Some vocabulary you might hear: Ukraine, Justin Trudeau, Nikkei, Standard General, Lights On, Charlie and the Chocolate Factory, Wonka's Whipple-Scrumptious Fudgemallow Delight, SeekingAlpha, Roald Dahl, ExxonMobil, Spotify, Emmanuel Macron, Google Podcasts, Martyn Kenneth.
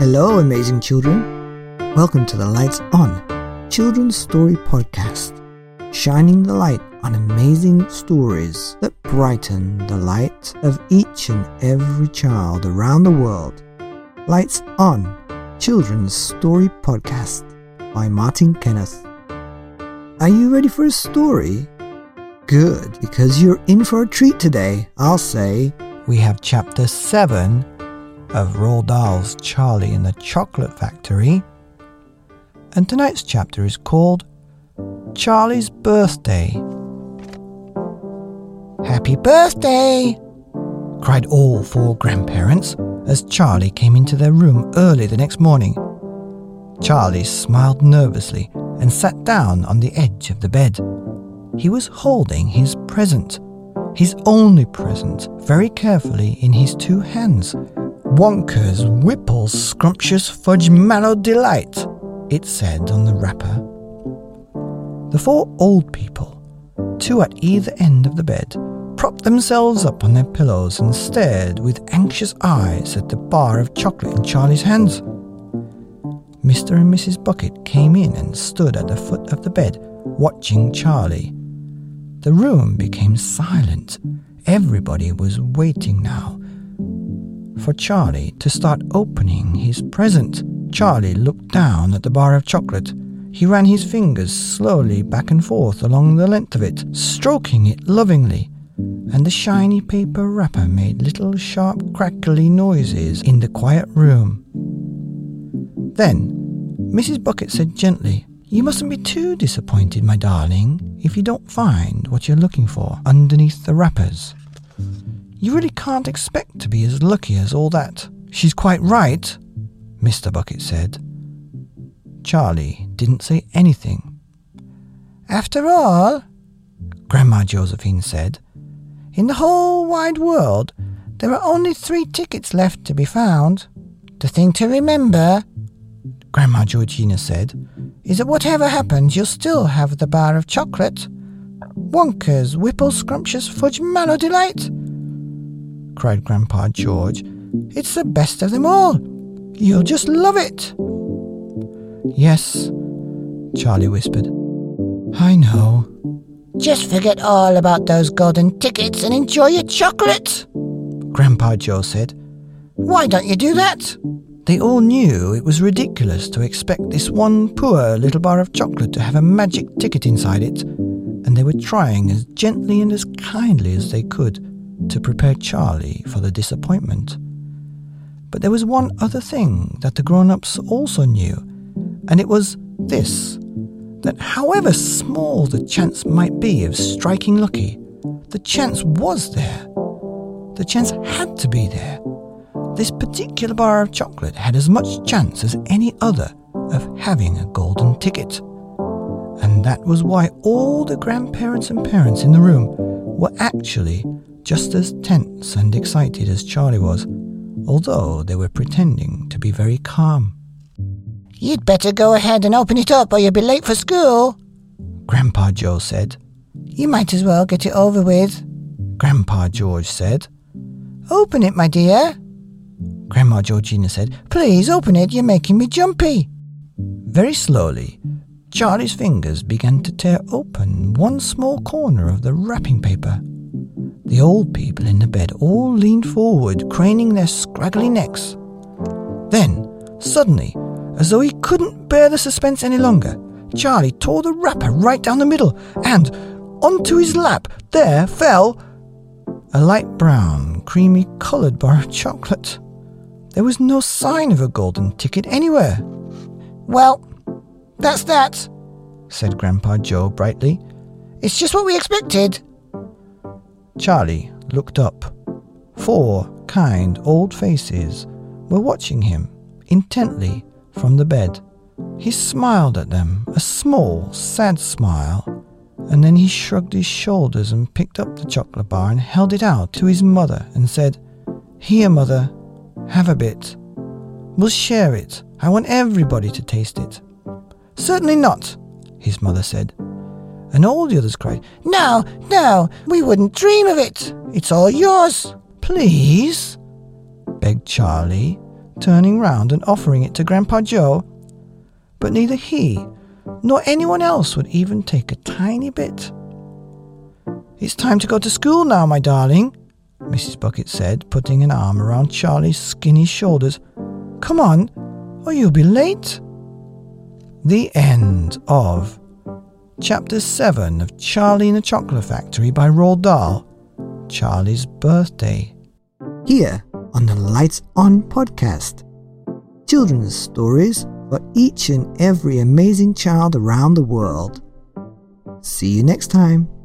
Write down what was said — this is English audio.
Hello, amazing children. Welcome to the Lights On Children's Story Podcast, shining the light on amazing stories that brighten the light of each and every child around the world. Lights On Children's Story Podcast by Martyn Kenneth. Are you ready for a story? Good, because you're in for a treat today. I'll say we have Chapter 7 of Roald Dahl's Charlie and the Chocolate Factory, and tonight's chapter is called Charlie's Birthday. "Happy birthday!" cried all four grandparents as Charlie came into their room early the next morning. Charlie smiled nervously and sat down on the edge of the bed. He was holding his present, his only present, very carefully in his two hands. Wonka's Whipple-Scrumptious Fudgemallow Delight, it said on the wrapper. The four old people, two at either end of the bed, propped themselves up on their pillows and stared with anxious eyes at the bar of chocolate in Charlie's hands. Mr. and Mrs. Bucket came in and stood at the foot of the bed, watching Charlie. The room became silent. Everybody was waiting now for Charlie to start opening his present. Charlie looked down at the bar of chocolate. He ran his fingers slowly back and forth along the length of it, stroking it lovingly, and the shiny paper wrapper made little sharp crackly noises in the quiet room. Then Mrs. Bucket said gently, "You mustn't be too disappointed, my darling, if you don't find what you're looking for underneath the wrappers. You really can't expect to be as lucky as all that." "She's quite right," Mr. Bucket said. Charlie didn't say anything. "After all," Grandma Josephine said, "in the whole wide world, there are only 3 tickets left to be found. The thing to remember," Grandma Georgina said, "is that whatever happens, you'll still have the bar of chocolate. Wonka's Whipple-Scrumptious Fudgemallow Delight!" cried Grandpa George. "It's the best of them all. You'll just love it." "Yes," Charlie whispered. "I know." "Just forget all about those golden tickets and enjoy your chocolate," Grandpa Joe said. "Why don't you do that?" They all knew it was ridiculous to expect this one poor little bar of chocolate to have a magic ticket inside it, and they were trying as gently and as kindly as they could to prepare Charlie for the disappointment. But there was one other thing that the grown-ups also knew, and it was this: that however small the chance might be of striking lucky, the chance was there. The chance had to be there. This particular bar of chocolate had as much chance as any other of having a golden ticket. And that was why all the grandparents and parents in the room were actually just as tense and excited as Charlie was, although they were pretending to be very calm. "You'd better go ahead and open it up or you'll be late for school," Grandpa Joe said. "You might as well get it over with," Grandpa George said. "Open it, my dear," Grandma Georgina said. "Please open it, you're making me jumpy." Very slowly, Charlie's fingers began to tear open one small corner of the wrapping paper. The old people in the bed all leaned forward, craning their scraggly necks. Then, suddenly, as though he couldn't bear the suspense any longer, Charlie tore the wrapper right down the middle, and onto his lap there fell a light brown, creamy-coloured bar of chocolate. There was no sign of a golden ticket anywhere. "Well, that's that," said Grandpa Joe brightly. "It's just what we expected." Charlie looked up. 4 kind old faces were watching him intently from the bed. He smiled at them, a small, sad smile, and then he shrugged his shoulders and picked up the chocolate bar and held it out to his mother and said, "Here, Mother, have a bit. We'll share it. I want everybody to taste it." "Certainly not," his mother said. And all the others cried, "No, no, we wouldn't dream of it. It's all yours." "Please," begged Charlie, turning round and offering it to Grandpa Joe, but neither he nor anyone else would even take a tiny bit. "It's time to go to school now, my darling," Mrs. Bucket said, putting an arm around Charlie's skinny shoulders. "Come on, or you'll be late." The end of Chapter 7 of Charlie and the Chocolate Factory by Roald Dahl, Charlie's Birthday. Here on the Lights On podcast. Children's stories for each and every amazing child around the world. See you next time.